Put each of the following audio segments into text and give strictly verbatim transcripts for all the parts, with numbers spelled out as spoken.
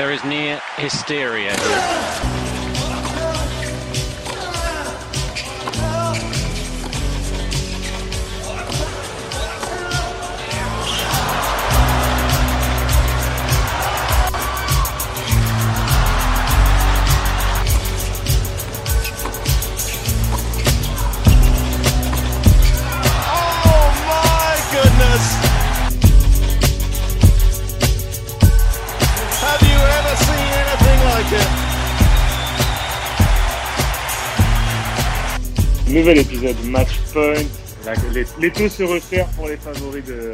There is near hysteria here. Nouvel épisode Match Point. La, les, les taux se resserrent pour les favoris de,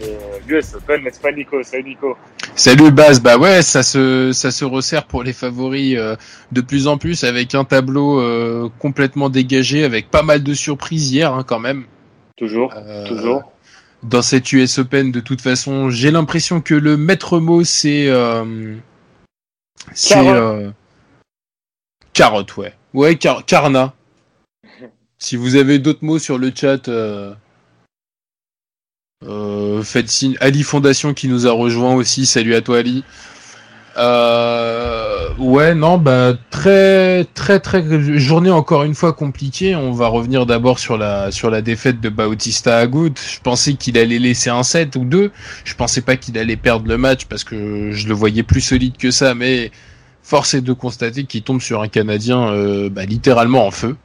de U S Open, n'est-ce pas Nico? Salut Nico. Salut Baz. Bah ouais, ça se ça se resserre pour les favoris euh, de plus en plus, avec un tableau euh, complètement dégagé, avec pas mal de surprises hier hein, quand même. Toujours, euh, toujours. Dans cette U S Open, de toute façon, j'ai l'impression que le maître mot c'est euh, c'est carotte. Euh, carotte, ouais, ouais, car, carna. Si vous avez d'autres mots sur le chat, euh, euh, faites signe. Ali Fondation qui nous a rejoint aussi. Salut à toi Ali. Euh, ouais, non, bah très, très, très journée encore une fois compliquée. On va revenir d'abord sur la sur la défaite de Bautista Agut. Je pensais qu'il allait laisser un set ou deux. Je pensais pas qu'il allait perdre le match parce que je le voyais plus solide que ça. Mais force est de constater qu'il tombe sur un Canadien euh, bah, littéralement en feu.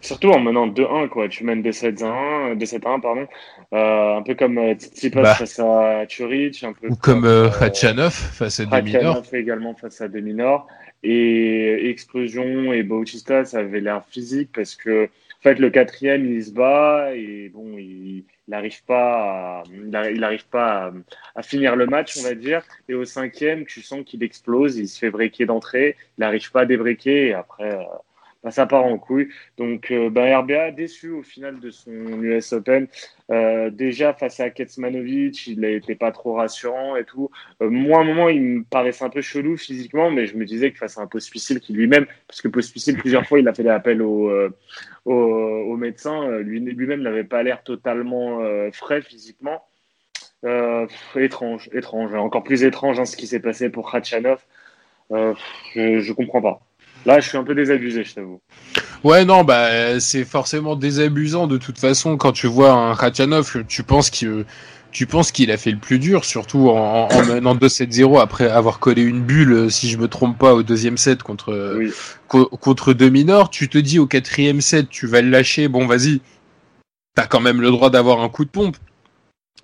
Surtout en menant deux un, quoi. Tu mènes deux sept à un, pardon. Euh, un peu comme euh, Tsitsipas bah. face à Tchuric, un peu ou comme euh, Khachanov face à de Minaur. Khachanov également face à de Minaur. Et Explosion et Bautista, ça avait l'air physique parce que, en fait, le quatrième, il se bat et bon, il n'arrive pas, à, il arrive pas à, à finir le match, on va dire. Et au cinquième, tu sens qu'il explose, il se fait breaker d'entrée, il n'arrive pas à débraquer et après. Euh, Bah, ça part en couille. Donc, euh, bah, R B A déçu au final de son U S Open. Euh, déjà, face à Kecmanovic, il n'était pas trop rassurant et tout. Euh, moi, à un moment, il me paraissait un peu chelou physiquement, mais je me disais que face à un Pospisil qui lui-même, parce que Pospisil, plusieurs fois, il a fait des appels au, euh, au, au médecin, lui, lui-même n'avait pas l'air totalement euh, frais physiquement. Euh, pff, étrange, étrange. Encore plus étrange hein, ce qui s'est passé pour Khachanov. Euh, je, je comprends pas. Là, je suis un peu désabusé, je t'avoue. Ouais, non, bah c'est forcément désabusant de toute façon quand tu vois un Khachanov, tu penses que tu penses qu'il a fait le plus dur, surtout en menant deux sept zéro après avoir collé une bulle, si je me trompe pas, au deuxième set contre oui. co- contre de Minaur. Tu te dis au quatrième set, tu vas le lâcher. Bon, vas-y, t'as quand même le droit d'avoir un coup de pompe.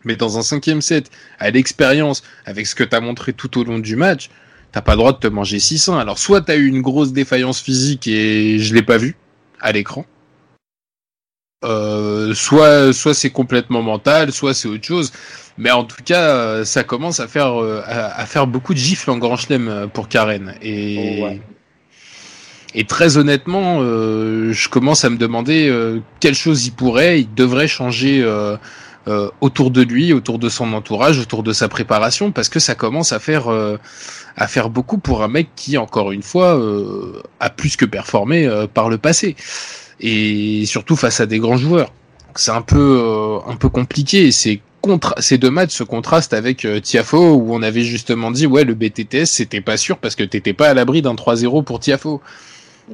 Mais dans un cinquième set, à l'expérience, avec ce que t'as montré tout au long du match. T'as pas le droit de te manger six un. Alors, soit t'as eu une grosse défaillance physique et je l'ai pas vu à l'écran. Euh, soit, soit c'est complètement mental, soit c'est autre chose. Mais en tout cas, ça commence à faire, à, à faire beaucoup de gifles en grand chelem pour Karen. Et, oh ouais. Et très honnêtement, euh, je commence à me demander euh, quelle chose il pourrait, il devrait changer, euh, Euh, autour de lui, autour de son entourage, autour de sa préparation, parce que ça commence à faire euh, à faire beaucoup pour un mec qui, encore une fois, euh, a plus que performé euh, par le passé, et surtout face à des grands joueurs. Donc, c'est un peu euh, un peu compliqué. C'est contra- ces deux matchs se contrastent avec euh, Tiafoe, où on avait justement dit ouais le B T T S c'était pas sûr parce que t'étais pas à l'abri d'un trois zéro pour Tiafoe.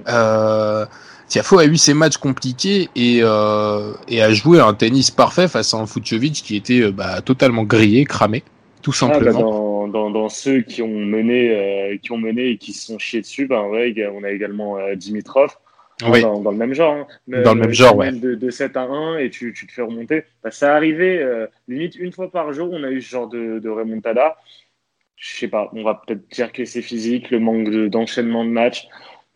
Euh, Tiafoe a eu ses matchs compliqués et, euh, et a joué un tennis parfait face à un Fucsovics qui était bah, totalement grillé, cramé, tout simplement. Ah, bah dans, dans, dans ceux qui ont mené, euh, qui ont mené et qui se sont chiés dessus, bah, ouais, on a également euh, Dimitrov oui. dans, dans le même genre. Hein. Mais, dans le même genre, ouais. De, de sept à un et tu, tu te fais remonter. Bah, ça arrivait euh, limite une fois par jour, on a eu ce genre de, de remontada. Je sais pas, on va peut-être dire que c'est physique, le manque de, d'enchaînement de matchs.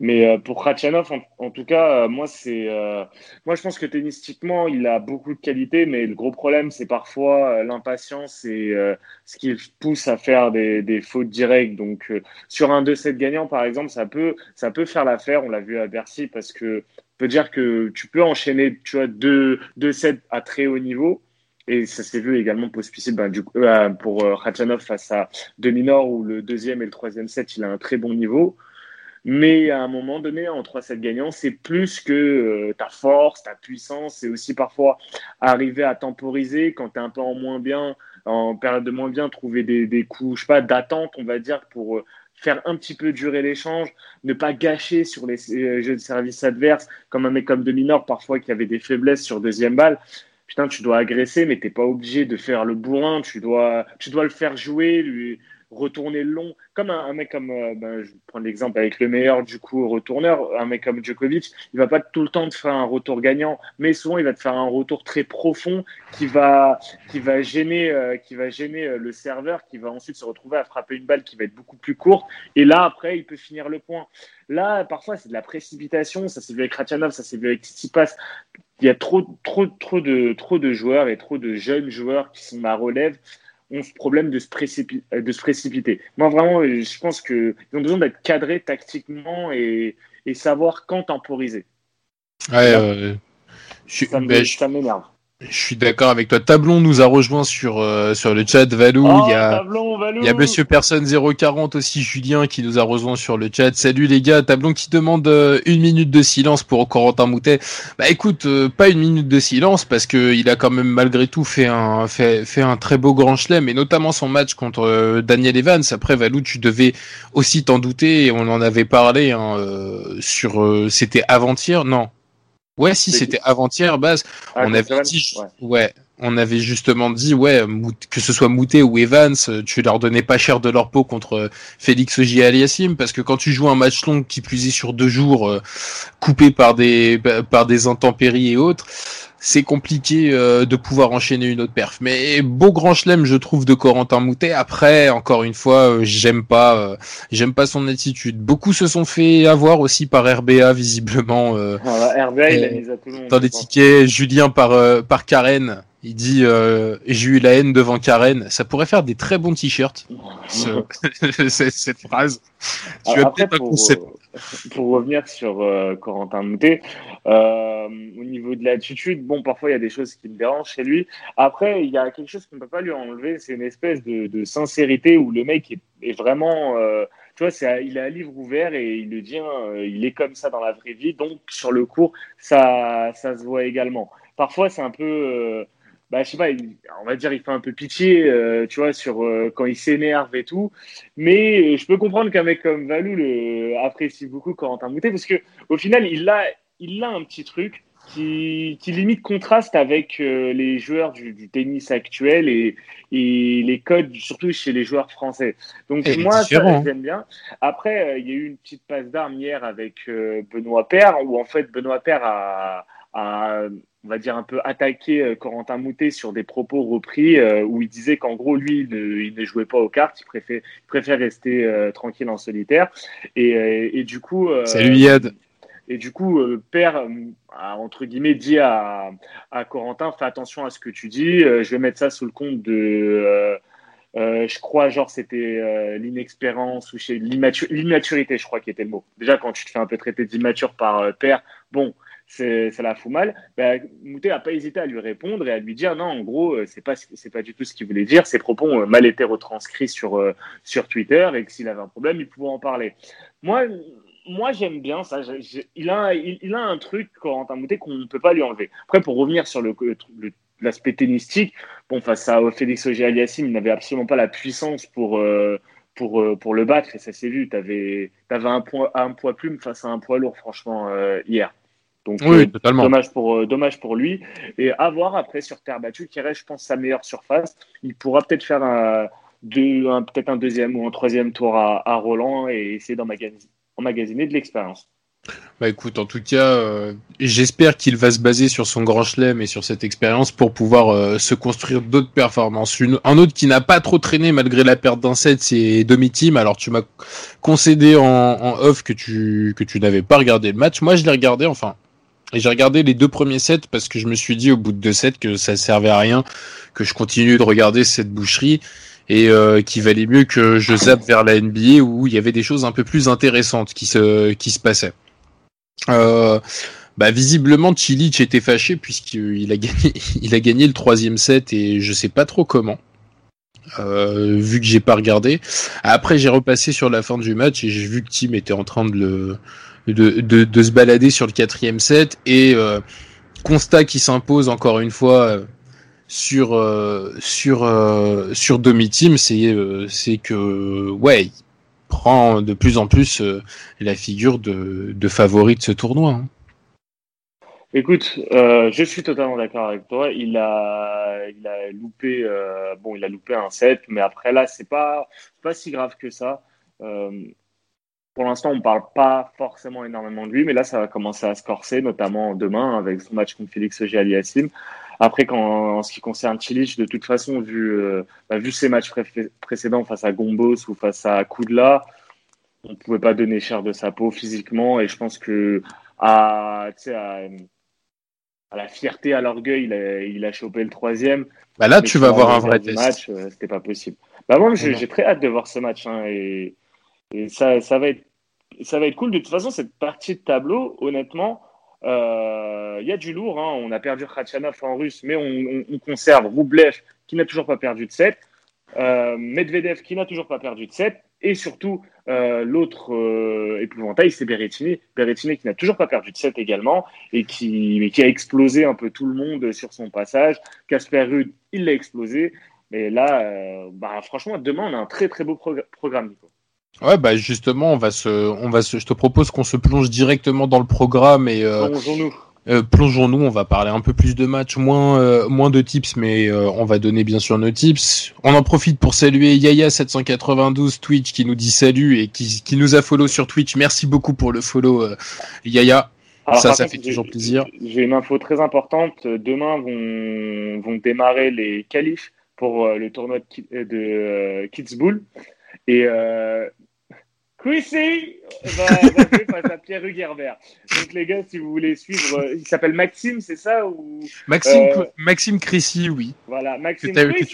Mais pour Khachanov, en, en tout cas, moi, c'est, euh, moi, je pense que tennistiquement, il a beaucoup de qualités, mais le gros problème, c'est parfois euh, l'impatience et euh, ce qui pousse à faire des, des fautes directes. Donc, euh, sur un deux sept gagnant, par exemple, ça peut, ça peut faire l'affaire. On l'a vu à Bercy, parce que on peut dire que tu peux enchaîner, tu vois, deux, deux sets à très haut niveau. Et ça s'est vu également Pospisil, ben, du coup, euh, pour euh, Khachanov face à de Minaur, où le deuxième et le troisième set, il a un très bon niveau. Mais à un moment donné, en trois sets gagnants, c'est plus que euh, ta force, ta puissance. C'est aussi parfois arriver à temporiser quand tu es un peu en moins bien, en période de moins bien, trouver des, des coups, je sais pas, d'attente, on va dire, pour euh, faire un petit peu durer l'échange, ne pas gâcher sur les euh, jeux de service adverses, comme un mec comme de Minaur, parfois, qui avait des faiblesses sur deuxième balle. Putain, tu dois agresser, mais tu n'es pas obligé de faire le bourrin. Tu dois, tu dois le faire jouer, lui... retourner long, comme un, un mec comme, euh, ben, je prends l'exemple avec le meilleur du coup retourneur, un mec comme Djokovic, il va pas tout le temps te faire un retour gagnant, mais souvent il va te faire un retour très profond qui va, qui va gêner, euh, qui va gêner euh, le serveur, qui va ensuite se retrouver à frapper une balle qui va être beaucoup plus courte, et là après il peut finir le point. Là, parfois, c'est de la précipitation, ça s'est vu avec Khachanov, ça s'est vu avec Tsitsipas. Il y a trop, trop, trop, de, trop de joueurs et trop de jeunes joueurs qui sont à relève, ont ce problème de se, précipi- de se précipiter. Moi, vraiment, je pense qu'ils ont besoin d'être cadrés tactiquement et, et savoir quand temporiser. Ouais, euh, je, ça, me, ben, ça m'énerve. Je suis d'accord avec toi. Tablon nous a rejoint sur, euh, sur le chat. Valou, oh, il y a, Tablon, Valou. Il y a Monsieur Personne zéro quarante aussi, Julien, qui nous a rejoint sur le chat. Salut les gars, Tablon qui demande euh, une minute de silence pour Corentin Moutet. Bah écoute, euh, pas une minute de silence parce que il a quand même malgré tout fait un, fait, fait un très beau grand chelem, et notamment son match contre euh, Daniel Evans. Après, Valou, tu devais aussi t'en douter, et on en avait parlé hein, euh, sur, euh, c'était avant-hier, non? Ouais, si c'était avant-hier, base, ah, on avait dit, ouais. ouais, on avait justement dit, ouais, que ce soit Moutet ou Evans, tu leur donnais pas cher de leur peau contre Félix Auger-Aliassime, parce que quand tu joues un match long qui plus est sur deux jours, coupé par des par des intempéries et autres, c'est compliqué de pouvoir enchaîner une autre perf. Mais beau grand chelem, je trouve, de Corentin Moutet. Après, encore une fois, j'aime pas, j'aime pas son attitude. Beaucoup se sont fait avoir aussi par R B A, visiblement. Ah, R B A, il a mis à tout le monde. Dans les tickets, Julien par par Karen. Il dit euh, j'ai eu la haine devant Karen. Ça pourrait faire des très bons t-shirts. Ce, cette phrase. Tu as peut-être un concept. Pour revenir sur euh, Corentin Moutet, euh, au niveau de l'attitude, bon, parfois il y a des choses qui me dérangent chez lui. Après, il y a quelque chose qu'on ne peut pas lui enlever, c'est une espèce de, de sincérité où le mec est, est vraiment. Euh, tu vois, c'est, il a un livre ouvert et il le dit, hein, il est comme ça dans la vraie vie. Donc sur le court, ça, ça se voit également. Parfois, c'est un peu. Euh, Bah, je sais pas, il, on va dire il fait un peu pitié, euh, tu vois, sur euh, quand il s'énerve et tout. Mais euh, je peux comprendre qu'un mec comme Valou le, apprécie beaucoup Corentin Moutet, parce que au final, il a, il a un petit truc qui, qui limite contraste avec euh, les joueurs du, du tennis actuel et, et les codes, surtout chez les joueurs français. Donc et moi, ça, j'aime bien. Après, euh, il y a eu une petite passe d'armes hier avec euh, Benoît Paire, où en fait Benoît Paire a... a on va dire un peu attaqué euh, Corentin Moutet sur des propos repris euh, où il disait qu'en gros, lui, ne, il ne jouait pas aux cartes, il préfère, il préfère rester euh, tranquille en solitaire. Et, euh, et du coup… Euh, Salut Yad. Et du coup, euh, Père, a, entre guillemets, dit à, à Corentin, fais attention à ce que tu dis, euh, je vais mettre ça sous le compte de… Euh, Euh, je crois, genre, c'était euh, l'inexpérience ou chez l'immatu- l'immaturité, je crois, qui était le mot. Déjà, quand tu te fais un peu traiter d'immature par euh, Père, bon, c'est, ça la fout mal. Bah, Moutet n'a pas hésité à lui répondre et à lui dire non, en gros, euh, c'est pas, c'est pas du tout ce qu'il voulait dire. Ses propos ont euh, mal été retranscrits sur, euh, sur Twitter, et que s'il avait un problème, il pouvait en parler. Moi, moi j'aime bien ça. Je, je, il, a, il, il a un truc, Corentin Moutet, qu'on ne peut pas lui enlever. Après, pour revenir sur le, le, le l'aspect tennistique, bon, face à Félix Auger-Aliassime, il n'avait absolument pas la puissance pour, euh, pour, euh, pour le battre, et ça s'est vu. Tu avais un poids, un poids plume face à un poids lourd, franchement, euh, hier. Donc, oui, euh, totalement. Dommage pour, euh, dommage pour lui. Et à voir après sur terre battue, qui reste, je pense, sa meilleure surface. Il pourra peut-être faire un, deux, un, peut-être un deuxième ou un troisième tour à, à Roland et essayer d'emmagasiner, emmagasiner de l'expérience. Bah écoute, en tout cas, euh, j'espère qu'il va se baser sur son grand chelem et sur cette expérience pour pouvoir euh, se construire d'autres performances. Une, un autre qui n'a pas trop traîné malgré la perte d'un set, c'est Dom Thiem. Alors tu m'as concédé en, en off que tu que tu n'avais pas regardé le match. Moi, je l'ai regardé, enfin. Et j'ai regardé les deux premiers sets parce que je me suis dit au bout de deux sets que ça servait à rien, que je continue de regarder cette boucherie. Et euh, qui valait mieux que je zappe vers la N B A où il y avait des choses un peu plus intéressantes qui se qui se passaient. Euh, bah visiblement Čilić était fâché puisqu'il a gagné il a gagné le troisième set et je sais pas trop comment. euh, vu que j'ai pas regardé. Après, j'ai repassé sur la fin du match et j'ai vu que Thiem était en train de, le, de, de, de se balader sur le quatrième set et euh, constat qui s'impose encore une fois euh, sur euh, sur euh, sur Domi Thiem, c'est euh, c'est que ouais, il prend de plus en plus euh, la figure de, de favori de ce tournoi. Hein. Écoute, euh, je suis totalement d'accord avec toi. Il a, il a loupé, euh, bon, il a loupé un set, mais après là, c'est pas, pas si grave que ça. Euh, pour l'instant, on parle pas forcément énormément de lui, mais là, ça va commencer à se corser, notamment demain avec son match contre Félix Auger-Aliassime. Après, quand, en ce qui concerne Čilić, de toute façon, vu, euh, bah, vu ses matchs pré- précédents face à Gombos ou face à Koudla, on pouvait pas donner cher de sa peau physiquement, et je pense que à, tu sais, à à la fierté, à l'orgueil, il a, il a chopé le troisième. Bah là, tu vas avoir un vrai test. Match, euh, c'était pas possible. Bah moi, je, j'ai très hâte de voir ce match, hein, et, et ça, ça va être, ça va être cool. De toute façon, cette partie de tableau, honnêtement, il euh, y a du lourd. Hein. On a perdu Khachanov en russe, mais on, on, on conserve Rublev qui n'a toujours pas perdu de set, euh, Medvedev qui n'a toujours pas perdu de set, et surtout euh, l'autre euh, épouvantail, c'est Berrettini. Berrettini qui n'a toujours pas perdu de set également et qui, qui a explosé un peu tout le monde sur son passage. Casper Ruud, il l'a explosé. Mais là, euh, bah, franchement, demain, on a un très très beau progr- programme, Nico. Ouais, bah justement, on va se, on va se, je te propose qu'on se plonge directement dans le programme et euh, plongeons-nous. Euh, plongeons-nous. On va parler un peu plus de matchs, moins, euh, moins de tips, mais euh, on va donner bien sûr nos tips. On en profite pour saluer Yaya sept cent quatre-vingt-douze Twitch qui nous dit salut et qui, qui nous a follow sur Twitch. Merci beaucoup pour le follow, euh, Yaya. Alors, ça, ça contre, fait toujours plaisir. J'ai une info très importante. Demain vont, vont démarrer les qualifs pour euh, le tournoi de, de euh, Kitzbühel. Et euh, Cressy va, va jouer face à Pierre-Hugues Herbert. Donc les gars, si vous voulez suivre, euh, il s'appelle Maxime, c'est ça ou Maxime, euh, Maxime Cressy, oui. Voilà, Maxime Cressy.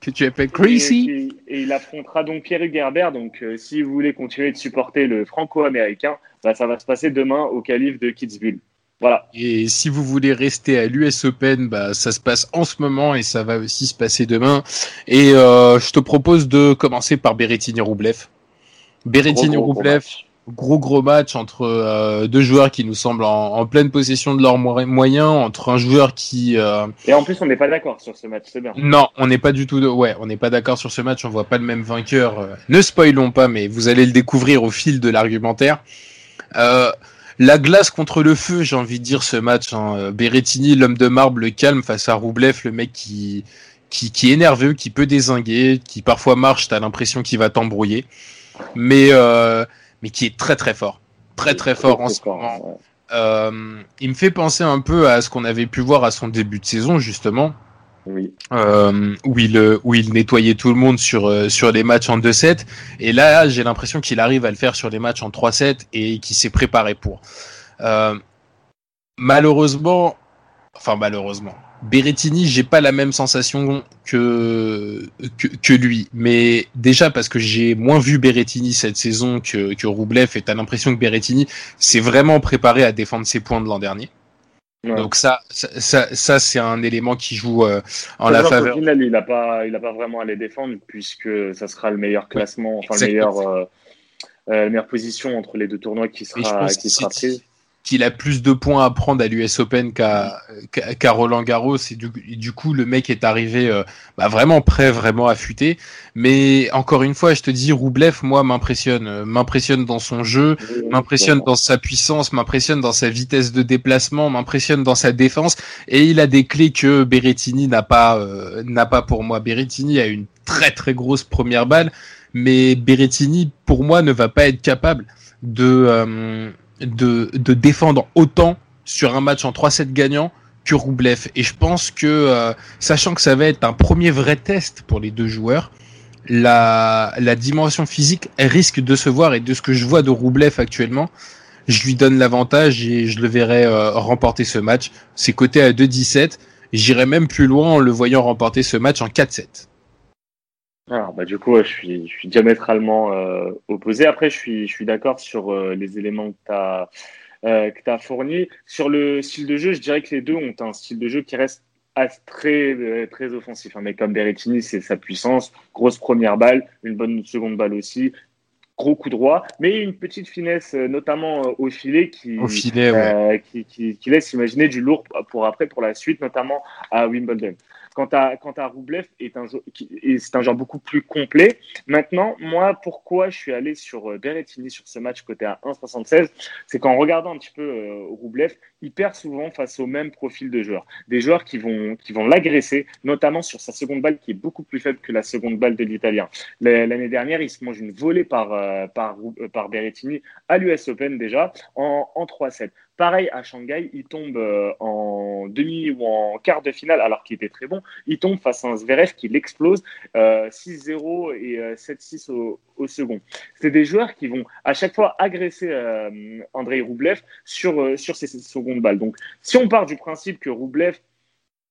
Que tu appelles Cressy. Et, et, et il affrontera donc Pierre-Hugues Herbert. Donc euh, si vous voulez continuer de supporter le franco-américain, bah, ça va se passer demain au qualif de Kitzbühel. Voilà. Et si vous voulez rester à l'U S Open, bah ça se passe en ce moment et ça va aussi se passer demain. Et euh, je te propose de commencer par Berrettini-Rublev. Berrettini-Rublev, gros, gros gros match entre euh, deux joueurs qui nous semblent en, en pleine possession de leurs mo- moyens, entre un joueur qui euh... et en plus on n'est pas d'accord sur ce match, c'est bien. Non, on n'est pas du tout. De... Ouais, on n'est pas d'accord sur ce match. On voit pas le même vainqueur. Ne spoilons pas, mais vous allez le découvrir au fil de l'argumentaire. Euh... La glace contre le feu, j'ai envie de dire, ce match. Hein. Berrettini, l'homme de marbre, le calme face à Rublev, le mec qui, qui, qui est nerveux, qui peut dézinguer, qui parfois marche, t'as l'impression qu'il va t'embrouiller. Mais, euh, mais qui est très très fort. Très très fort en ce moment. Euh, il me fait penser un peu à ce qu'on avait pu voir à son début de saison, justement. Oui. Euh, où il, où il nettoyait tout le monde sur, sur les matchs en deux sept. Et là, j'ai l'impression qu'il arrive à le faire sur les matchs en trois sept et qu'il s'est préparé pour. Euh, malheureusement, enfin, malheureusement, Berrettini, j'ai pas la même sensation que, que, que lui. Mais déjà, parce que j'ai moins vu Berrettini cette saison que, que Rublev, et t'as l'impression que Berrettini s'est vraiment préparé à défendre ses points de l'an dernier. Ouais. Donc ça, ça, ça, ça, c'est un élément qui joue euh, en la faveur. Au final, il n'a pas, il n'a pas vraiment à les défendre puisque ça sera le meilleur classement, ouais, enfin le meilleur, euh, euh, la meilleure position entre les deux tournois qui sera, je pense qui sera prise. Qu'il a plus de points à prendre à l'U S Open qu'à, qu'à, qu'à Roland Garros, et du, et du coup le mec est arrivé euh, bah, vraiment prêt, vraiment affûté. Mais encore une fois, je te dis, Rublev, moi, m'impressionne, m'impressionne dans son jeu, m'impressionne dans sa puissance, m'impressionne dans sa vitesse de déplacement, m'impressionne dans sa défense, et il a des clés que Berrettini n'a pas, euh, n'a pas pour moi. Berrettini a une très très grosse première balle, mais Berrettini, pour moi, ne va pas être capable de euh, De, de défendre autant sur un match en trois sept gagnant que Rublev. Et je pense que, euh, sachant que ça va être un premier vrai test pour les deux joueurs, la, la dimension physique risque de se voir, et de ce que je vois de Rublev actuellement, je lui donne l'avantage et je le verrai euh, remporter ce match. C'est coté à deux dix-sept. J'irai même plus loin en le voyant remporter ce match en quatre sept. Alors, bah, du coup, je suis, je suis diamétralement euh, opposé. Après, je suis, je suis d'accord sur euh, les éléments que tu as euh, fournis. Sur le style de jeu, je dirais que les deux ont un style de jeu qui reste très, très offensif. Un mec comme Berrettini, c'est sa puissance. Grosse première balle, une bonne seconde balle aussi. Gros coup droit, mais une petite finesse, notamment au filet, qui, au filet, euh, ouais. qui, qui, qui laisse imaginer du lourd pour après, pour la suite, notamment à Wimbledon. Quant à, quant à Rublev, est un jeu, c'est un joueur beaucoup plus complet. Maintenant, moi, pourquoi je suis allé sur Berrettini sur ce match côté à un virgule soixante-seize, c'est qu'en regardant un petit peu euh, Rublev, hyper souvent face au même profil de joueurs. Des joueurs qui vont, qui vont l'agresser, notamment sur sa seconde balle qui est beaucoup plus faible que la seconde balle de l'Italien. L'année dernière, il se mange une volée par, euh, par, euh, par Berrettini à l'U S Open déjà en, en trois sept. Pareil, à Shanghai, il tombe en demi ou en quart de finale, alors qu'il était très bon. Il tombe face à un Zverev qui l'explose euh, six zéro et euh, sept six au, au second. C'est des joueurs qui vont à chaque fois agresser euh, Andrei Rublev sur, euh, sur ses secondes balles. Donc, si on part du principe que Rublev,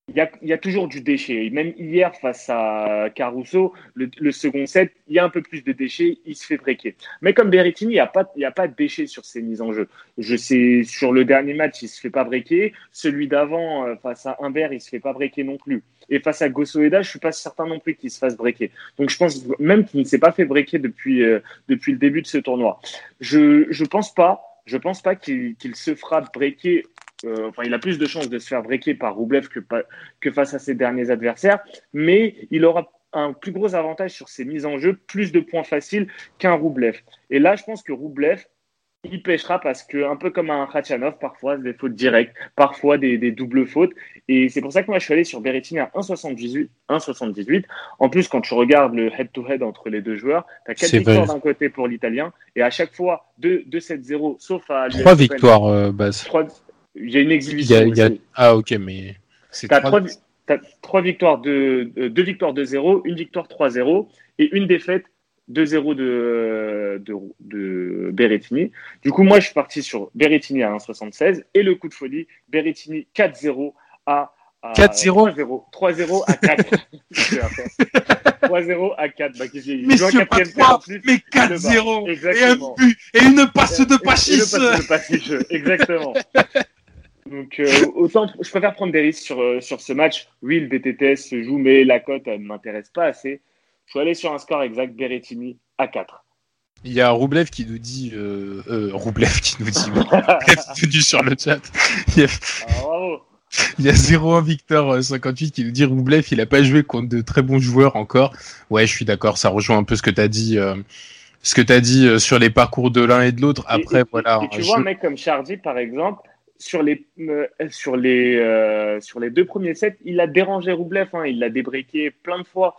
il y a, il y a toujours du déchet. Et même hier, face à Caruso, le, le second set, il y a un peu plus de déchets, il se fait breaker. Mais comme Berrettini, il n'y a, a pas de déchets sur ses mises en jeu. Je sais, sur le dernier match, il ne se fait pas breaker. Celui d'avant, euh, face à Humbert, il ne se fait pas breaker non plus. Et face à Gossoeda, je ne suis pas certain non plus qu'il se fasse breaker. Donc je pense même qu'il ne s'est pas fait breaker depuis, euh, depuis le début de ce tournoi. Je ne pense pas, je pense pas qu'il, qu'il se fera breaker. Euh, enfin, il a plus de chances de se faire breaker par Rublev que, que face à ses derniers adversaires, mais il aura un plus gros avantage sur ses mises en jeu, plus de points faciles qu'un Rublev. Et là, je pense que Rublev, il pêchera parce que, un peu comme un Khachanov, parfois des fautes directes, parfois des, des doubles fautes. Et c'est pour ça que moi, je suis allé sur Berrettini à un virgule soixante-dix-huit. En plus, quand tu regardes le head-to-head entre les deux joueurs, tu as quatre c'est victoires vrai. D'un côté pour l'Italien, et à chaque fois, deux sept zéro, sauf à... Trois victoires, euh, Baz. Trois... Il y a une exhibition. Il y a, il y a... Ah, ok, mais. Tu as trois... trois victoires, de... deux victoires deux zéro, une victoire trois zéro et une défaite deux zéro de... De... de Berrettini. Du coup, moi, je suis parti sur Berrettini à un virgule soixante-seize et le coup de folie, Berrettini quatre zéro à. à... quatre zéro trois zéro à quatre. trois zéro à quatre. Bah, mais sur trois, mais quatre zéro. Exactement. Et un but. Et une passe de Pachis. Exactement. Donc, euh, autant je préfère prendre des risques sur, euh, sur ce match. Oui, le B T T S se joue, mais la cote ne m'intéresse pas assez. Je suis allé sur un score exact Berrettini à quatre. Il y a Rublev qui nous dit. Euh, euh, Rublev qui nous dit. Rublev qui nous dit sur le chat. Ah, bravo! Il y a zéro un Victor cinquante-huit qui nous dit Rublev, il n'a pas joué contre de très bons joueurs encore. Ouais, je suis d'accord, ça rejoint un peu ce que tu as dit, euh, ce que tu as dit euh, sur les parcours de l'un et de l'autre. Après, et, et, voilà. Et tu vois, jeu... un mec comme Chardy, par exemple, sur les, euh, sur, les, euh, sur les deux premiers sets, il a dérangé Rublev, hein, il l'a débriqué plein de fois.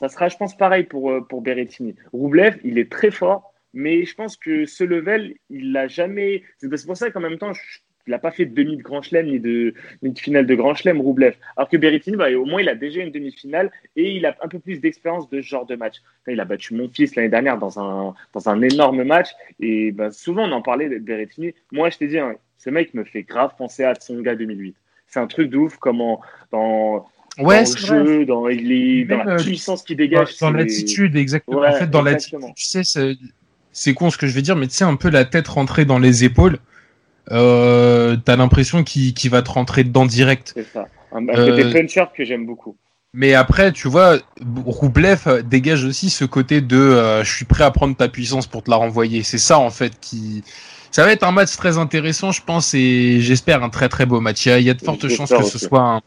Ça sera, je pense, pareil pour, euh, pour Berrettini. Rublev, il est très fort, mais je pense que ce level, il l'a jamais. C'est pour ça qu'en même temps, je Il n'a pas fait de demi de Grand Chelem ni de, ni de finale de Grand Chelem, Rublev. Alors que Berrettini, bah, au moins, il a déjà une demi-finale et il a un peu plus d'expérience de ce genre de match. Là, il a battu Monfils l'année dernière dans un, dans un énorme match. Et bah, souvent, on en parlait de Berrettini. Moi, je t'ai dit, hein, ce mec me fait grave penser à Tsonga deux mille huit. C'est un truc de ouf, comment dans, ouais, dans le jeu, dans, les, dans la euh, puissance qu'il dégage. Dans, dans l'attitude, exactement. Ouais, en fait, dans exactement. l'attitude, tu sais, c'est, c'est con ce que je vais dire, mais tu sais, un peu la tête rentrée dans les épaules. Euh, t'as l'impression qu'il, qu'il va te rentrer dedans direct. C'est ça. Un, un euh, côté puncher que j'aime beaucoup. Mais après, tu vois, Rublev dégage aussi ce côté de euh, je suis prêt à prendre ta puissance pour te la renvoyer. C'est ça, en fait, qui. Ça va être un match très intéressant, je pense, et j'espère un très très beau match. Il y a, il y a de fortes chances que ce soit un,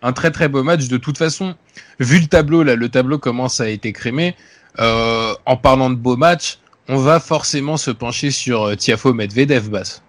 un très très beau match. De toute façon, vu le tableau, là, le tableau commence à être écrémé. Euh, en parlant de beau match, on va forcément se pencher sur euh, Tiafoe Medvedev, Bass.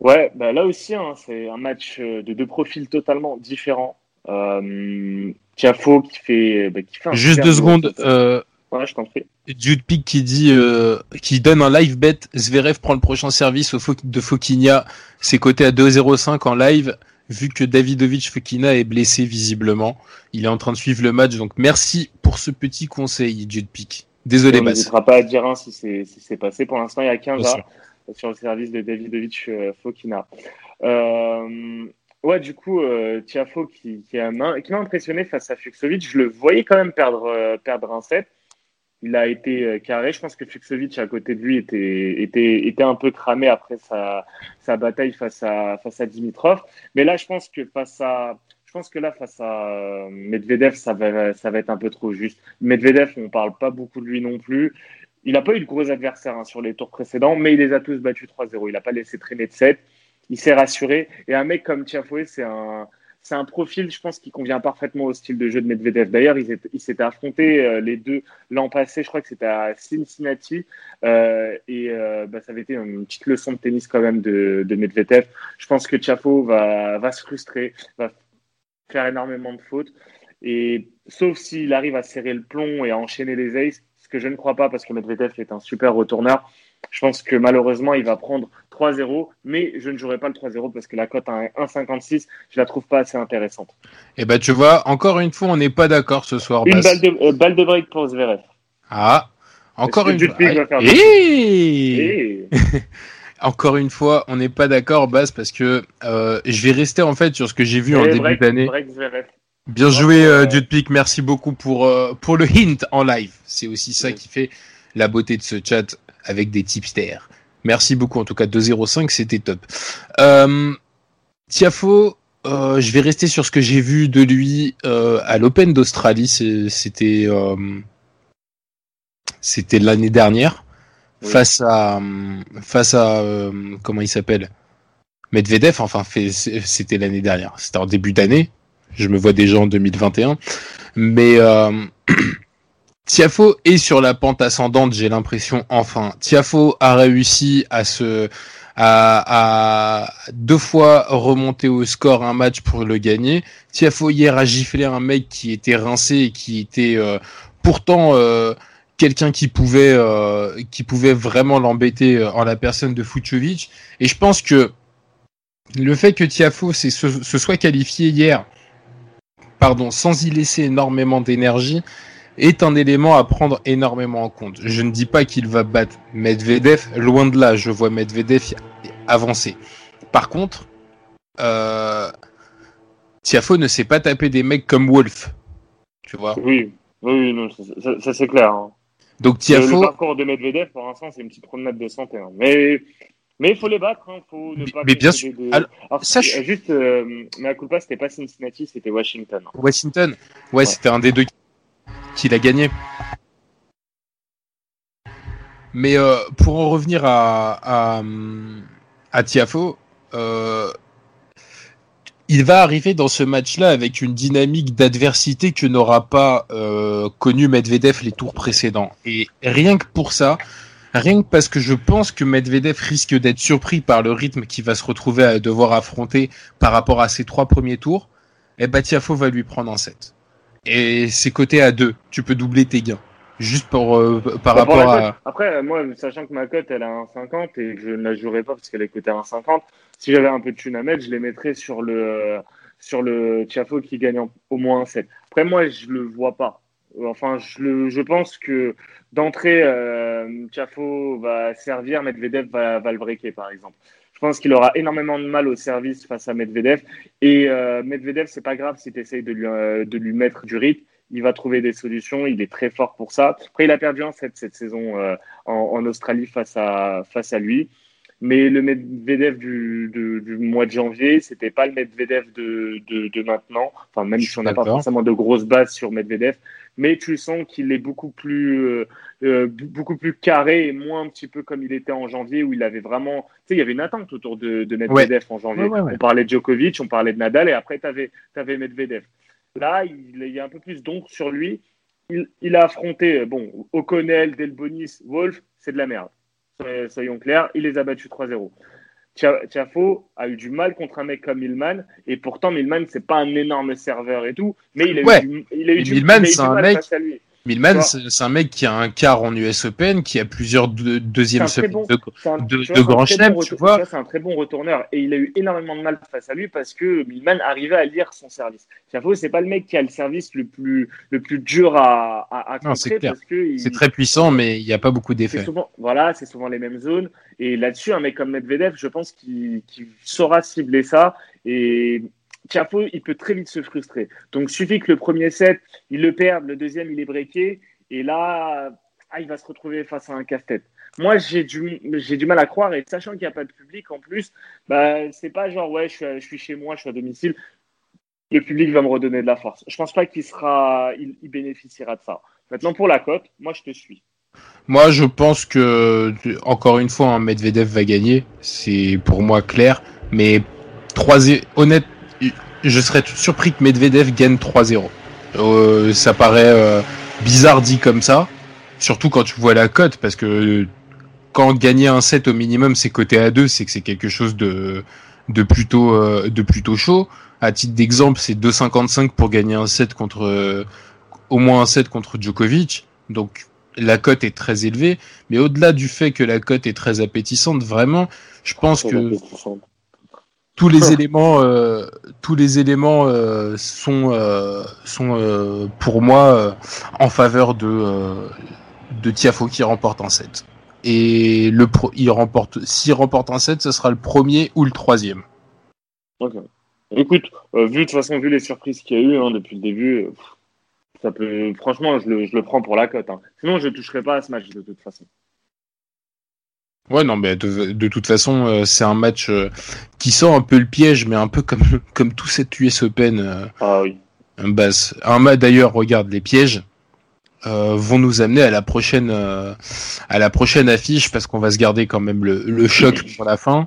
Ouais, bah là aussi, hein, c'est un match de deux profils totalement différents. Euh, Tiafoe qui fait, bah, qui fait un juste deux secondes. Euh, ouais, je t'en prie. Jude Pick qui dit, euh, qui donne un live bet. Zverev prend le prochain service au fo- de Fokina. C'est coté à deux zéro cinq en live. Vu que Davidovic Fokina est blessé visiblement, il est en train de suivre le match. Donc merci pour ce petit conseil, Jude Pick. Désolé, Bass. On n'hésitera pas à dire un si c'est si c'est passé. Pour l'instant, il y a quinze heures. Sur le service de Davidovic euh, Fokina. Euh, ouais, du coup, euh, Tiafoe qui, qui, qui m'a impressionné face à Fucsovics. Je le voyais quand même perdre, euh, perdre un set. Il a été euh, carré. Je pense que Fucsovics, à côté de lui, était, était, était un peu cramé après sa, sa bataille face à, face à Dimitrov. Mais là, je pense que face à... Je pense que là, face à Medvedev, ça va, ça va être un peu trop juste. Medvedev, on ne parle pas beaucoup de lui non plus. Il n'a pas eu de gros adversaires hein, sur les tours précédents, mais il les a tous battus trois zéro. Il n'a pas laissé traîner de sept. Il s'est rassuré. Et un mec comme Tiafoe, c'est un, c'est un profil, je pense, qui convient parfaitement au style de jeu de Medvedev. D'ailleurs, ils, étaient, ils s'étaient affrontés euh, les deux l'an passé. Je crois que c'était à Cincinnati. Euh, et euh, bah, ça avait été une petite leçon de tennis quand même de, de Medvedev. Je pense que Tiafoe va, va se frustrer, va faire énormément de fautes. Et sauf s'il arrive à serrer le plomb et à enchaîner les aces, ce que je ne crois pas parce que Medvedev est un super retourneur. Je pense que malheureusement, il va prendre trois zéro, mais je ne jouerai pas le trois zéro parce que la cote à un virgule cinquante-six, je la trouve pas assez intéressante. Et ben bah, tu vois, encore une fois, on n'est pas d'accord ce soir. Une balle de, euh, balle de break pour Zverev. Ah, encore une fois. Encore une fois, on n'est pas d'accord, Bas, parce que euh, je vais rester en fait sur ce que j'ai vu et en break, début d'année. Break Zverev. Bien joué, euh, Dudepik. Merci beaucoup pour, euh, pour le hint en live. C'est aussi ça qui fait la beauté de ce chat avec des tipsters. Merci beaucoup. En tout cas, deux zéro cinq, c'était top. Euh, Tiafoe, euh, je vais rester sur ce que j'ai vu de lui euh, à l'Open d'Australie. C'est, c'était, euh, c'était l'année dernière. Oui. Face à, face à euh, comment il s'appelle ? Medvedev. Enfin, fait, c'était l'année dernière. C'était en début d'année. Je me vois déjà en deux mille vingt et un. Mais euh, Tiafoe est sur la pente ascendante, j'ai l'impression, enfin. Tiafoe a réussi à se à, à deux fois remonter au score un match pour le gagner. Tiafoe hier a giflé un mec qui était rincé et qui était euh, pourtant euh, quelqu'un qui pouvait euh, qui pouvait vraiment l'embêter en la personne de Fucsovics. Et je pense que le fait que Tiafoe se, se soit qualifié hier Pardon, sans y laisser énormément d'énergie, est un élément à prendre énormément en compte. Je ne dis pas qu'il va battre Medvedev, loin de là, je vois Medvedev avancer. Par contre, euh, Tiafoe ne sait pas taper des mecs comme Wolf, tu vois. Oui, oui, non, ça, ça, ça c'est clair. Hein. Donc Tiafoe... Le, le parcours de Medvedev, pour l'instant, c'est une petite promenade de santé. Hein. Mais... Mais il faut les battre, hein. Faut ne pas. Mais bien sûr. De... Alors, Alors, ça, je... juste, euh, mais à coup de pas, c'était pas Cincinnati, c'était Washington. Hein. Washington, ouais, ouais, c'était un des deux qui l'a gagné. Mais euh, pour en revenir à à, à Tiafoe, euh, il va arriver dans ce match-là avec une dynamique d'adversité que n'aura pas euh, connu Medvedev les tours précédents. Et rien que pour ça. Rien que parce que je pense que Medvedev risque d'être surpris par le rythme qu'il va se retrouver à devoir affronter par rapport à ses trois premiers tours, et bah Tiafoe va lui prendre un set. Et c'est coté à deux. Tu peux doubler tes gains. Juste pour, euh, par bah, rapport à... Après, moi, sachant que ma cote, elle a un virgule cinquante et que je ne la jouerai pas parce qu'elle est cotée à un virgule cinquante, si j'avais un peu de thune à mettre, je les mettrais sur le, sur le Tiafoe qui gagne en, au moins un set. Après, moi, je le vois pas. Enfin, je, le, je pense que d'entrée, euh, Tiafoe va servir, Medvedev va, va le breaker, par exemple. Je pense qu'il aura énormément de mal au service face à Medvedev. Et euh, Medvedev, c'est pas grave si tu essayes de lui, euh, de lui mettre du rythme. Il va trouver des solutions, il est très fort pour ça. Après, il a perdu un set cette saison euh, en, en Australie face à, face à lui. Mais le Medvedev du, du, du mois de janvier, c'était pas le Medvedev de, de, de maintenant. Enfin, même si on n'a pas forcément de grosses bases sur Medvedev, mais tu sens qu'il est beaucoup plus, euh, beaucoup plus carré et moins un petit peu comme il était en janvier où il avait vraiment, tu sais, il y avait une attente autour de, de Medvedev ouais. en janvier. Ouais, ouais, ouais. On parlait de Djokovic, on parlait de Nadal et après t'avais, t'avais Medvedev. Là, il, il y a un peu plus d'ombre sur lui. Il, il a affronté, bon, O'Connell, Delbonis, Wolf, c'est de la merde. Soyons clairs, il les a battus trois zéro. Tiafoe a eu du mal contre un mec comme Millman, et pourtant Millman, c'est pas un énorme serveur et tout, mais il a ouais. eu du, il a eu du, Millman, il a eu du mal mec, face à lui. Millman, c'est, c'est un mec qui a un quart en U S Open, qui a plusieurs deux, deuxièmes semaines bon, de, un, de, vois, de grand chelem, bon tu retour, vois. Ça, c'est un très bon retourneur, et il a eu énormément de mal face à lui parce que Millman arrivait à lire son service. Tiafoe, c'est pas le mec qui a le service le plus, le plus dur à, à, à contrer. Non, c'est clair. Parce que c'est il, très puissant, mais il n'y a pas beaucoup d'effets. C'est souvent, voilà, c'est souvent les mêmes zones. Et là-dessus, un mec comme Medvedev, je pense qu'il, qu'il saura cibler ça et... Tiafoe, il peut très vite se frustrer. Donc, suffit que le premier set, il le perde, le deuxième, il est breaké, et là, ah, il va se retrouver face à un casse-tête. Moi, j'ai du, j'ai du mal à croire, et sachant qu'il n'y a pas de public en plus, bah, c'est pas genre, ouais, je suis, je suis chez moi, je suis à domicile. le public va me redonner de la force. Je pense pas qu'il sera, il, il bénéficiera de ça. Maintenant, pour la cote, moi, je te suis. Moi, je pense que, encore une fois, hein, Medvedev va gagner. C'est pour moi clair. Mais trois zéro, honnête, je serais surpris que Medvedev gagne trois zéro. Euh, ça paraît euh, bizarre dit comme ça. Surtout quand tu vois la cote, parce que quand gagner un set au minimum, c'est coté à deux, c'est que c'est quelque chose de, de, plutôt, euh, de plutôt chaud. À titre d'exemple, c'est deux virgule cinquante-cinq pour gagner un set contre, euh, au moins un set contre Djokovic. Donc, la cote est très élevée. Mais au-delà du fait que la cote est très appétissante, vraiment, je pense que tous les éléments, euh, tous les éléments euh, sont, euh, sont euh, pour moi, euh, en faveur de, euh, de Tiafoe qui remporte un set. Et le pro, il remporte, s'il remporte un set, ce sera le premier ou le troisième. Okay. Écoute, euh, vu de toute façon, vu les surprises qu'il y a eu hein, depuis le début, euh, ça peut, franchement, je le, je le prends pour la cote. Hein. Sinon, je ne toucherai pas à ce match de toute façon. Ouais, non, mais de, de toute façon, euh, c'est un match euh, qui sent un peu le piège, mais un peu comme, comme tout cet U S Open. Euh, ah oui. Bah, un match, d'ailleurs, regarde, les pièges euh, vont nous amener à la prochaine, euh, à la prochaine affiche, parce qu'on va se garder quand même le, le choc pour la fin.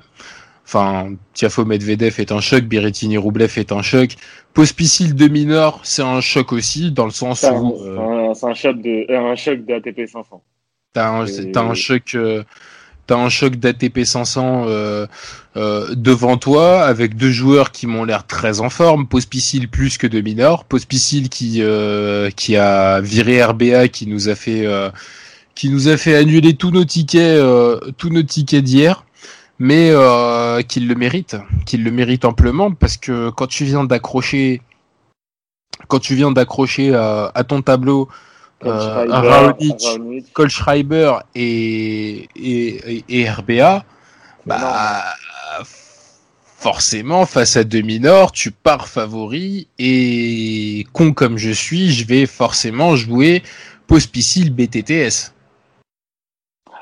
Enfin, Tiafoe Medvedev est un choc, Berrettini Rublev est un choc, Pospisil de Minaur, c'est un choc aussi, dans le sens t'as où... Un, euh, c'est un choc de, un choc de A T P cinq cents. T'as un, Et... t'as un choc... Euh, T'as un choc d'A T P cinq cents euh, euh, devant toi, avec deux joueurs qui m'ont l'air très en forme. Pospisil plus que de Minaur. Pospisil qui euh, qui a viré R B A, qui nous a fait euh, qui nous a fait annuler tous nos tickets euh, tous nos tickets d'hier, mais euh, qu'il le mérite, qu'il le mérite amplement, parce que quand tu viens d'accrocher quand tu viens d'accrocher à, à ton tableau Euh, Raonic, Cole Schreiber et, et, et R B A, bah, forcément, face à de Minaur, tu pars favori, et con comme je suis, je vais forcément jouer Pospisil B T T S.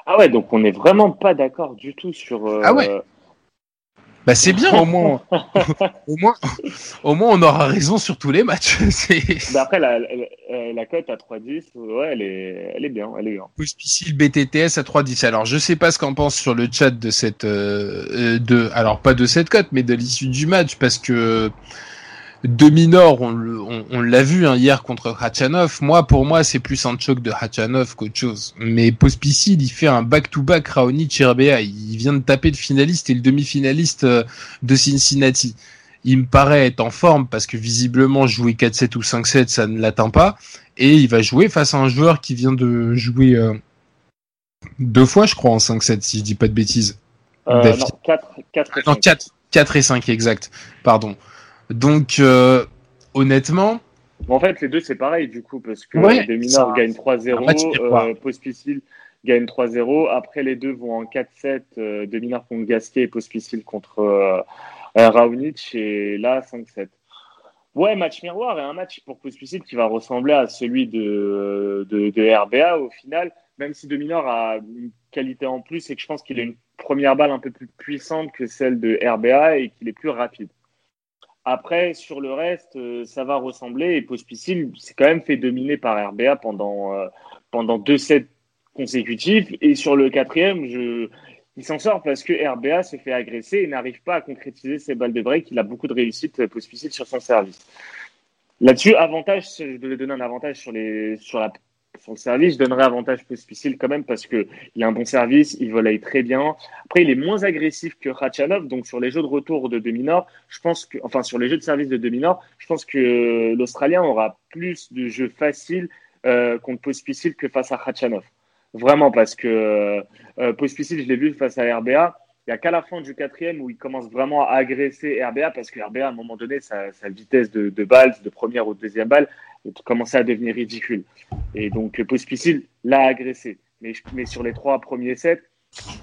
Ah ouais, donc on n'est vraiment pas d'accord du tout sur... Euh... Ah ouais. Bah c'est bien, au moins, au moins, au moins on aura raison sur tous les matchs. C'est... Bah après la, la, la cote à trois dix, ouais, elle est, elle est bien, elle est bien. Pospisil B T T S à trois dix. Alors je sais pas ce qu'on pense sur le chat de cette, euh, de, alors pas de cette cote, mais de l'issue du match, parce que de Minaur, on, on, on l'a vu hein, hier contre Khachanov. Moi, pour moi, c'est plus un choc de Khachanov qu'autre chose. Mais Pospisil, il fait un back-to-back Raonic R B A. Il vient de taper le finaliste et le demi-finaliste de Cincinnati. Il me paraît être en forme, parce que visiblement, jouer quatre sept ou cinq sept, ça ne l'atteint pas. Et il va jouer face à un joueur qui vient de jouer euh, deux fois, je crois, en cinq sept, si je dis pas de bêtises. Euh, non, quatre, quatre et non, cinq. quatre, quatre et cinq, exact. Pardon. Donc, euh, honnêtement... En fait, les deux, c'est pareil, du coup, parce que ouais, de Minaur gagne trois zéro, euh, Pospisil gagne trois zéro. Après, les deux vont en quatre sept, euh, de Minaur contre Gasquet et Pospisil contre euh, Raonic, et là, cinq sept. Ouais, match miroir, et un match pour Pospisil qui va ressembler à celui de, de, de R B A, au final, même si de Minaur a une qualité en plus, et que je pense qu'il a une première balle un peu plus puissante que celle de R B A, et qu'il est plus rapide. Après, sur le reste, euh, ça va ressembler, et Pospisil s'est quand même fait dominer par R B A pendant, euh, pendant deux sets consécutifs, et sur le quatrième, je... il s'en sort parce que R B A se fait agresser et n'arrive pas à concrétiser ses balles de break. Il a beaucoup de réussite, euh, Pospisil, sur son service. Là-dessus, avantage, je devais donner un avantage sur, les... sur, la... sur le service, je donnerais avantage Pospisil quand même, parce qu'il a un bon service, il volaille très bien. Après, il est moins agressif que Khachanov, donc sur les jeux de retour de de Minaur, je pense que, enfin sur les jeux de service de de Minaur, je pense que l'Australien aura plus de jeux faciles euh, contre Pospisil que face à Khachanov. Vraiment, parce que euh, Pospisil, je l'ai vu face à R B A, il n'y a qu'à la fin du quatrième où il commence vraiment à agresser R B A, parce que R B A, à un moment donné, sa, sa vitesse de, de balle, de première ou de deuxième balle, commençait à devenir ridicule. Et donc, Pospisil l'a agressé. Mais, mais sur les trois premiers sets,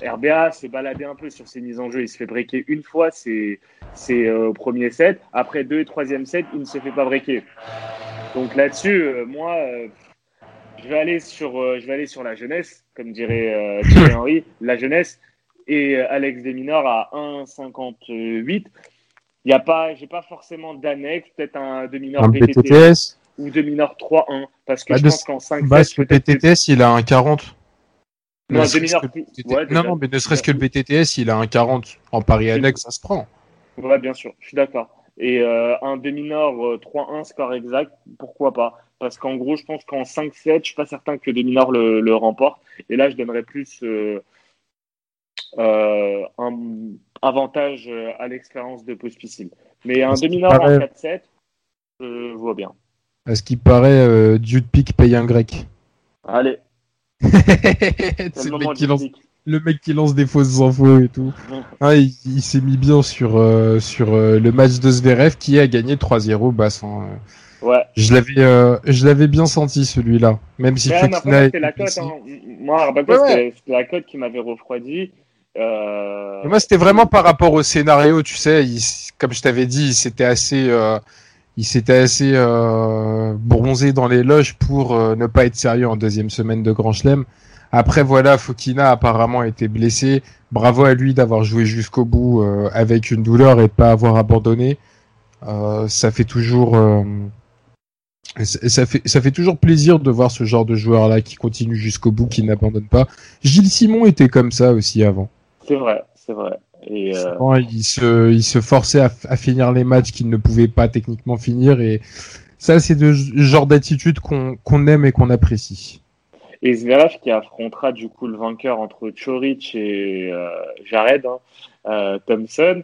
R B A se baladait un peu sur ses mises en jeu. Il se fait breaker une fois, c'est, c'est euh, au premier set. Après deux et troisième set, il ne se fait pas breaker. Donc là-dessus, euh, moi, euh, je, vais aller sur, euh, je vais aller sur la jeunesse, comme dirait euh, Thierry Henry, la jeunesse. Et Alex de Minaur à un virgule cinquante-huit. Il y a pas, j'ai pas forcément d'annexe, peut-être un de Minaur B T T S ou de Minaur trois un, parce que bah, je de, pense qu'en cinq sept bah, le B T T S, il a un quarante. Non, ne Minaur... B T T... ouais, non, non, mais ne serait-ce que le B T T S, il a un quarante. En Paris annexe, ça se prend. Ouais, bien sûr, je suis d'accord. Et euh, un de Minaur euh, trois un, score exact, pourquoi pas? Parce qu'en gros, je pense qu'en cinq sept, je ne suis pas certain que de Minaur le, le remporte. Et là, je donnerais plus euh, euh, un avantage à l'expérience de Pospisil. Mais un de Minaur paraît... en quatre sept, je euh, vois bien. À ce qui paraît, euh, Jude Pick paye un grec. Allez. C'est le, le, mec qui lance, le mec qui lance des fausses infos et tout. Hein, il, il s'est mis bien sur, euh, sur euh, le match de Zverev qui a gagné trois zéro basse. Hein. Ouais. Je l'avais, euh, je l'avais bien senti celui-là. Même si ouais, Fokina était la cote. Hein. Moi, Rabat, ouais, c'était, ouais. c'était la cote qui m'avait refroidi. Euh... Moi, c'était vraiment par rapport au scénario, tu sais. Il, comme je t'avais dit, il s'était assez, euh, il s'était assez euh, bronzé dans les loges pour euh, ne pas être sérieux en deuxième semaine de Grand Chelem. Après, voilà, Fokina a apparemment été blessé. Bravo à lui d'avoir joué jusqu'au bout euh, avec une douleur et de pas avoir abandonné. Euh, ça fait toujours. Euh, Ça fait, ça fait toujours plaisir de voir ce genre de joueur-là qui continue jusqu'au bout, qui n'abandonne pas. Gilles Simon était comme ça aussi avant. C'est vrai, c'est vrai. Et euh... Souvent, il se, il se forçait à, à finir les matchs qu'il ne pouvait pas techniquement finir. Et ça, c'est le genre d'attitude qu'on, qu'on aime et qu'on apprécie. Et Zverev qui affrontera du coup le vainqueur entre Tchuric et euh, Jared hein, euh, Thompson.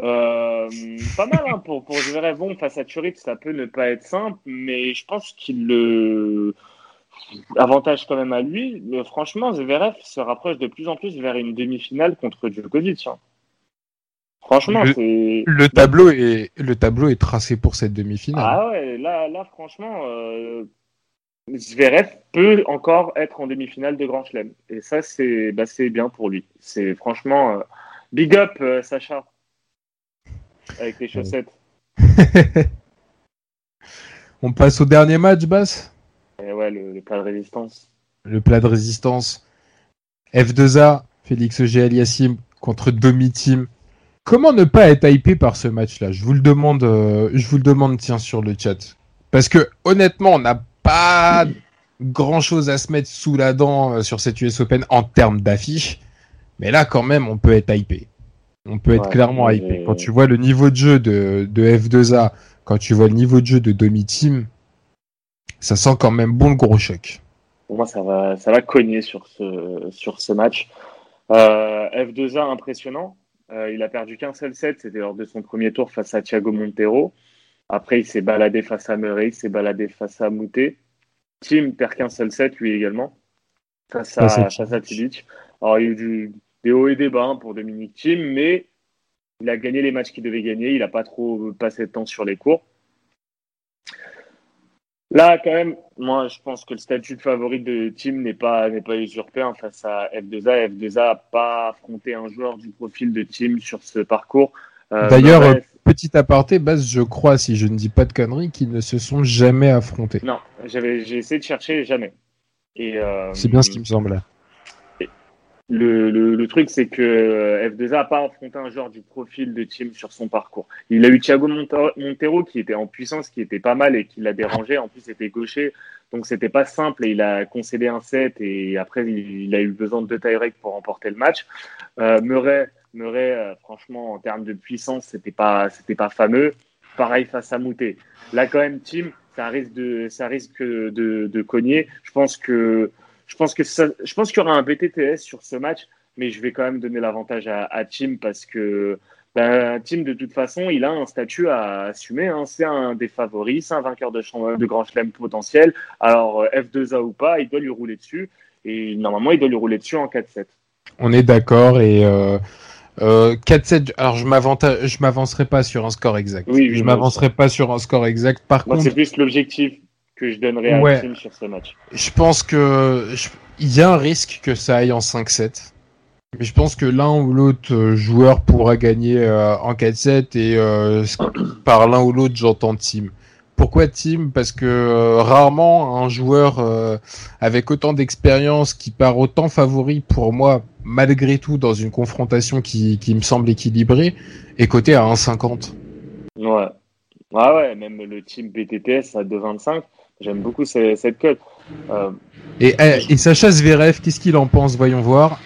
Euh, pas mal hein, pour pour Zverev. Bon, face à Tchuric, ça peut ne pas être simple, mais je pense qu'il le avantage quand même à lui. Mais franchement, Zverev se rapproche de plus en plus vers une demi-finale contre Djokovic. Hein. Franchement, le, c'est le tableau est le tableau est tracé pour cette demi-finale. Ah ouais, là là franchement, euh, Zverev peut encore être en demi-finale de Grand Chelem, et ça c'est bah c'est bien pour lui. C'est franchement euh, big up euh, Sacha. Avec les chaussettes. On passe au dernier match, Bass ? Et ouais, le, le plat de résistance. Le plat de résistance. F deux A, Félix Auger-Aliassime contre Dom Thiem. Comment ne pas être hypé par ce match-là ? Je vous le demande, euh, je vous le demande, tiens, sur le chat. Parce que honnêtement, on n'a pas grand-chose à se mettre sous la dent euh, sur cette U S Open en termes d'affiche. Mais là, quand même, on peut être hypé. On peut être ouais, clairement hypé. Et... Quand tu vois le niveau de jeu de, de F deux A, quand tu vois le niveau de jeu de Dom Thiem, ça sent quand même bon le gros choc. Pour moi, ça va, ça va cogner sur ce, sur ce match. Euh, F deux A impressionnant. Euh, il a perdu qu'un seul set. C'était lors de son premier tour face à Thiago Monteiro. Après, il s'est baladé face à Murray. Il s'est baladé face à Moutet. Thiem perd qu'un seul set, lui également. Face à, ouais, face à Čilić. Alors, il y a eu du... des hauts et des bas pour Dominic Thiem, mais il a gagné les matchs qu'il devait gagner. Il n'a pas trop passé de temps sur les cours. Là, quand même, moi, je pense que le statut de favori de Thiem n'est pas, n'est pas usurpé hein, face à F deux A. F deux A n'a pas affronté un joueur du profil de Thiem sur ce parcours. Euh, D'ailleurs, bah, bref, petit aparté, Basse, je crois, si je ne dis pas de conneries, qu'ils ne se sont jamais affrontés. Non, j'avais, j'ai essayé de chercher, jamais. Et, euh, c'est bien ce qui me semble là. Le, le, le truc, c'est que F deux A n'a pas affronté un joueur du profil de Thiem sur son parcours. Il a eu Thiago Monteiro qui était en puissance, qui était pas mal et qui l'a dérangé. En plus, c'était gaucher, donc c'était pas simple. Et il a concédé un set et après, il, il a eu besoin de deux tie-break pour remporter le match. Euh, Murray, Murray euh, franchement, en termes de puissance, c'était pas, c'était pas fameux. Pareil face à Moutet. Là, quand même, Thiem, ça risque de, ça risque de, de cogner. Je pense que Je pense, que ça, je pense qu'il y aura un B T T S sur ce match, mais je vais quand même donner l'avantage à, à Thiem parce que ben, Thiem, de toute façon, il a un statut à assumer. Hein. C'est un des favoris, c'est un vainqueur de, de Grand Chelem potentiel. Alors, F deux A ou pas, il doit lui rouler dessus. Et normalement, il doit lui rouler dessus en quatre sept. On est d'accord. Et euh, euh, quatre sept, alors je ne m'avancerai pas sur un score exact. Oui, oui, je ne m'avancerai pas sur un score exact. Par moi, contre... c'est plus l'objectif que je donnerais à ouais. Thiem sur ce match. Je pense que je... il y a un risque que ça aille en cinq sept. Mais je pense que l'un ou l'autre joueur pourra gagner euh, en quatre sept et euh, par l'un ou l'autre, j'entends Thiem. Pourquoi Thiem ? Parce que euh, rarement un joueur euh, avec autant d'expérience qui part autant favori pour moi, malgré tout, dans une confrontation qui, qui me semble équilibrée, est coté à un cinquante. Ouais. Ah ouais, même le team B T T S à deux virgule vingt-cinq, j'aime beaucoup ces, cette cut. Euh... Et, et Sacha Zverev, qu'est-ce qu'il en pense? Voyons voir.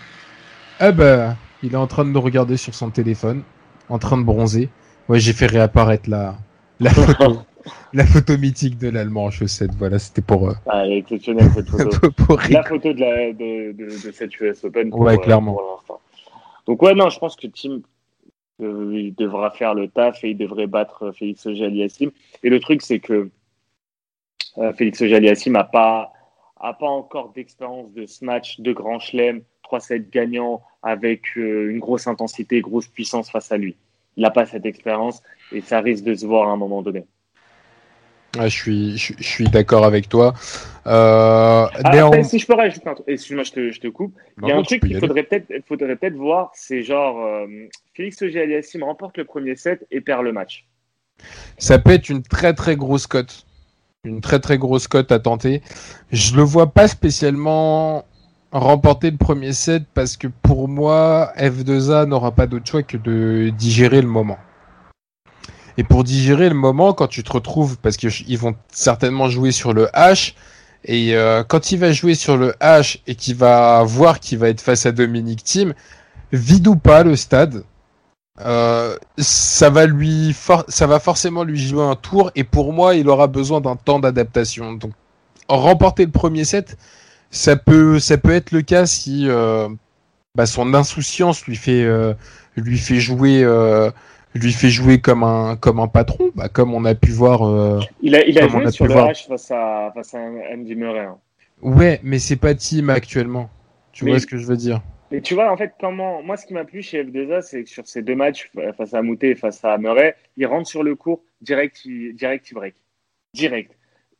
Ah bah, il est en train de nous regarder sur son téléphone, en train de bronzer. Ouais, j'ai fait réapparaître la, la photo. La photo mythique de l'Allemand en chaussettes, voilà, c'était pour... Euh... Ah, elle est exceptionnelle cette photo. pour la photo de, la, de, de, de cette U S Open. Pour, ouais, clairement. Euh, pour l'instant. Donc ouais, non, je pense que Tim euh, il devra faire le taf et il devrait battre euh, Félix Auger-Aliassime. Et le truc, c'est que euh, Félix Auger-Aliassime n'a pas, a pas encore d'expérience de ce match de grand chelem, trois sept gagnant avec euh, une grosse intensité, grosse puissance face à lui. Il n'a pas cette expérience et ça risque de se voir à un moment donné. Ah, je suis, je, je suis d'accord avec toi. Euh, ah, néanmo... après, si je peux rajouter un truc, excuse-moi, je te, je te coupe. Non, il y a un truc qu'il faudrait peut-être, faudrait peut-être voir, c'est genre euh, Félix Auger-Aliassime remporte le premier set et perd le match. Ça peut être une très très grosse cote, une très très grosse cote à tenter. Je le vois pas spécialement remporter le premier set parce que pour moi, F deux A n'aura pas d'autre choix que de digérer le moment. Et pour digérer le moment, quand tu te retrouves, parce qu'ils vont certainement jouer sur le H, et euh, quand il va jouer sur le H et qu'il va voir qu'il va être face à Dominic Thiem, vide ou pas le stade, euh, ça va lui, for- ça va forcément lui jouer un tour. Et pour moi, il aura besoin d'un temps d'adaptation. Donc, remporter le premier set, ça peut, ça peut être le cas si euh, bah, son insouciance lui fait, euh, lui fait jouer. Euh, lui fait jouer comme un comme un patron, bah comme on a pu voir. Euh, il a il a joué a sur le voir. H face à face à Andy Murray. Hein. Ouais, mais c'est pas Thiem actuellement. Tu mais, vois ce que je veux dire. Mais tu vois en fait comment moi ce qui m'a plu chez F deux A, c'est que sur ces deux matchs face à Moutet et face à Murray, il rentre sur le court direct, il, direct il break, direct.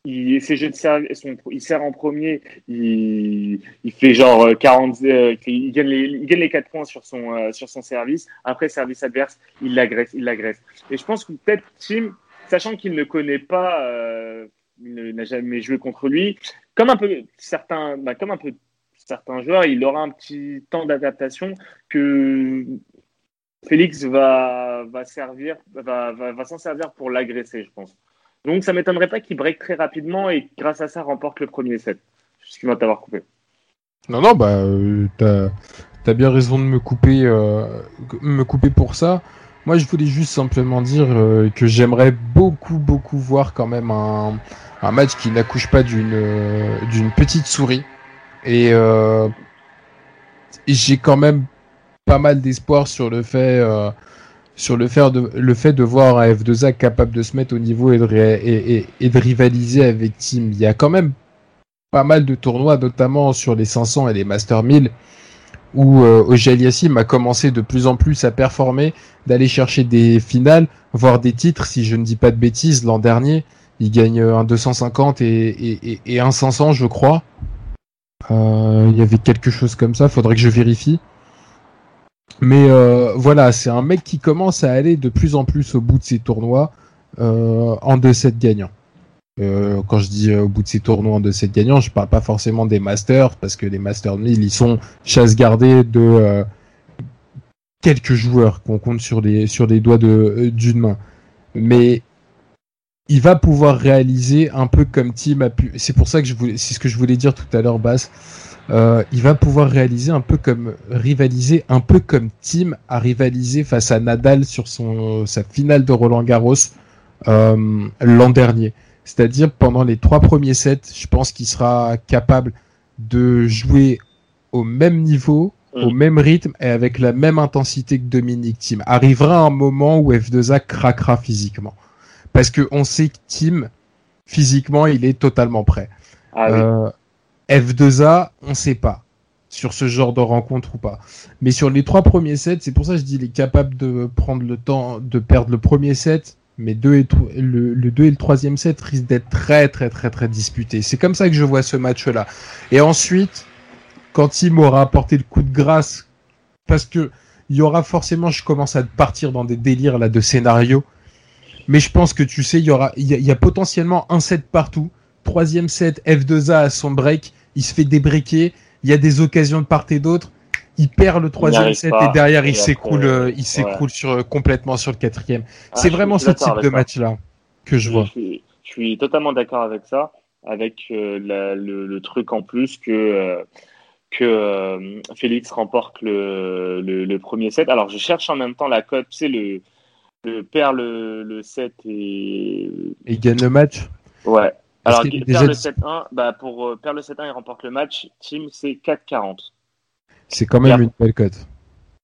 Il ses jeux de service, son, il sert en premier, il, il fait genre quarante, euh, il gagne les, il gagne les quatre points sur son euh, sur son service. Après service adverse, il l'agresse, il l'agresse. Et je pense que peut-être Thiem, sachant qu'il ne connaît pas, euh, il ne, n'a jamais joué contre lui, comme un peu certains, bah, comme un peu certains joueurs, il aura un petit temps d'adaptation que Félix va va servir, va va, va s'en servir pour l'agresser, je pense. Donc, ça ne m'étonnerait pas qu'il break très rapidement et grâce à ça, remporte le premier set. Excuse-moi de t'avoir coupé. Non, non, bah, euh, t'as, t'as bien raison de me couper, euh, me couper pour ça. Moi, je voulais juste simplement dire euh, que j'aimerais beaucoup, beaucoup voir quand même un, un match qui n'accouche pas d'une, euh, d'une petite souris. Et euh, j'ai quand même pas mal d'espoir sur le fait... Euh, sur le fait, de, le fait de voir un F deux A capable de se mettre au niveau et de, et, et, et de rivaliser avec Thiem. Il y a quand même pas mal de tournois, notamment sur les cinq cents et les Master mille, où euh, Auger-Aliassime a commencé de plus en plus à performer, d'aller chercher des finales, voire des titres, si je ne dis pas de bêtises. L'an dernier, il gagne un deux cent cinquante et, et, et, et un cinq cents, je crois. Euh, il y avait quelque chose comme ça, faudrait que je vérifie. Mais euh, voilà, c'est un mec qui commence à aller de plus en plus au bout de ses tournois euh, en deux sept gagnants. Euh, quand je dis au bout de ses tournois en deux sept gagnants, je parle pas forcément des Masters, parce que les Masters mille, ils sont chasse gardée de euh, quelques joueurs qu'on compte sur les, sur les doigts de, d'une main. Mais il va pouvoir réaliser un peu comme Thiem a pu... C'est pour ça que je voulais, c'est ce que je voulais dire tout à l'heure, Bass. Euh, il va pouvoir réaliser un peu comme rivaliser un peu comme Thiem a rivalisé face à Nadal sur son sa finale de Roland Garros euh, l'an dernier. C'est-à-dire pendant les trois premiers sets, je pense qu'il sera capable de jouer au même niveau, mmh. au même rythme et avec la même intensité que Dominic Thiem. Arrivera un moment où F deux A craquera physiquement, parce que on sait que Thiem physiquement il est totalement prêt. Ah, euh, oui. F deux A, on ne sait pas sur ce genre de rencontre ou pas. Mais sur les trois premiers sets, c'est pour ça que je dis qu'il est capable de prendre le temps de perdre le premier set, mais deux et tro- le, le deux et le troisième set risquent d'être très, très, très, très disputés. C'est comme ça que je vois ce match-là. Et ensuite, quand Thiem aura apporté le coup de grâce, parce que il y aura forcément, je commence à partir dans des délires là de scénarios, mais je pense que tu sais, il y aura, il y, y a potentiellement un set partout. Troisième set, F deux A à son break, il se fait débriquer, il y a des occasions de part et d'autre, il perd le troisième set pas, et derrière et il s'écroule, euh, il s'écroule ouais. sur, complètement sur le quatrième. Ah, c'est vraiment ce type de match-là que je vois. Je suis, je suis totalement d'accord avec ça, avec euh, la, le, le truc en plus que euh, que euh, Félix remporte le, le, le premier set. Alors je cherche en même temps la cote, c'est le le perd le, le set et il gagne le match. Ouais. Parce Alors, perd déjà... le sept un, bah pour euh, perdre le sept un, il remporte le match. Team, c'est quatre quarante. C'est quand même et une belle cote.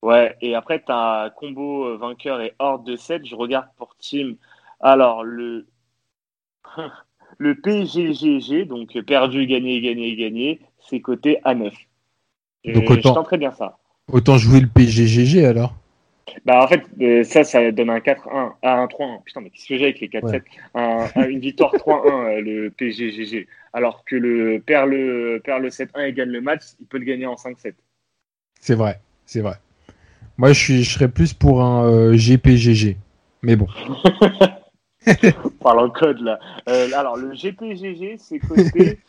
Ouais, et après, tu as combo euh, vainqueur et hors de sept. Je regarde pour Team. Alors, le, le P G G G, donc perdu, gagné, gagné, gagné, c'est coté à neuf. Je, donc autant, je tenterai bien ça. Autant jouer le P G G G alors. Bah en fait, euh, ça, ça donne un quatre un, à un trois un. Putain, mais qu'est-ce que j'ai avec les quatre sept ouais. un, un, une victoire trois un, euh, le P G G G. Alors que le perd le, perd le sept un et gagne le match, il peut le gagner en cinq sept. C'est vrai, c'est vrai. Moi, je, suis, je serais plus pour un euh, G P G G. Mais bon. On parle en code, là. Euh, alors, le G P G G, c'est coté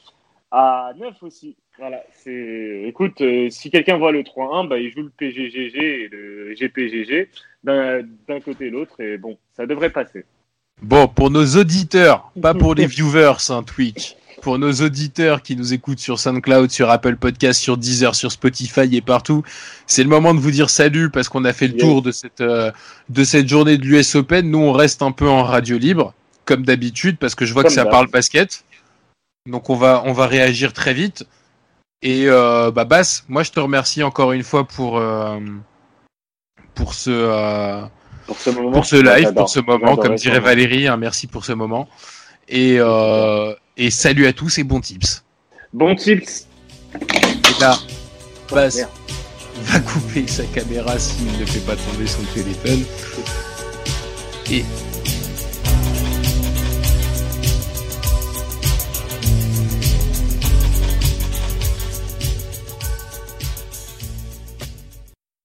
à neuf aussi. Voilà, c'est. Écoute, euh, si quelqu'un voit le trois un, bah, il joue le P G G G et le G P G G d'un, d'un côté et l'autre, et bon, ça devrait passer. Bon, pour nos auditeurs, pas pour les viewers, hein, Twitch, pour nos auditeurs qui nous écoutent sur SoundCloud, sur Apple Podcast, sur Deezer, sur Spotify et partout, c'est le moment de vous dire salut parce qu'on a fait le yes. tour de cette, euh, de cette journée de l'U S Open. Nous, on reste un peu en radio libre, comme d'habitude, parce que je vois comme que ça là. Parle basket. Donc, on va, on va réagir très vite. Et euh, bah Bass, moi je te remercie encore une fois pour euh, pour ce euh, pour ce moment, pour ce live, pour ce moment, comme dirait Valérie, hein, merci pour ce moment. Et euh, et salut à tous et bon tips. Bon tips. Et là, Bass va couper sa caméra s'il ne fait pas tomber son téléphone. Et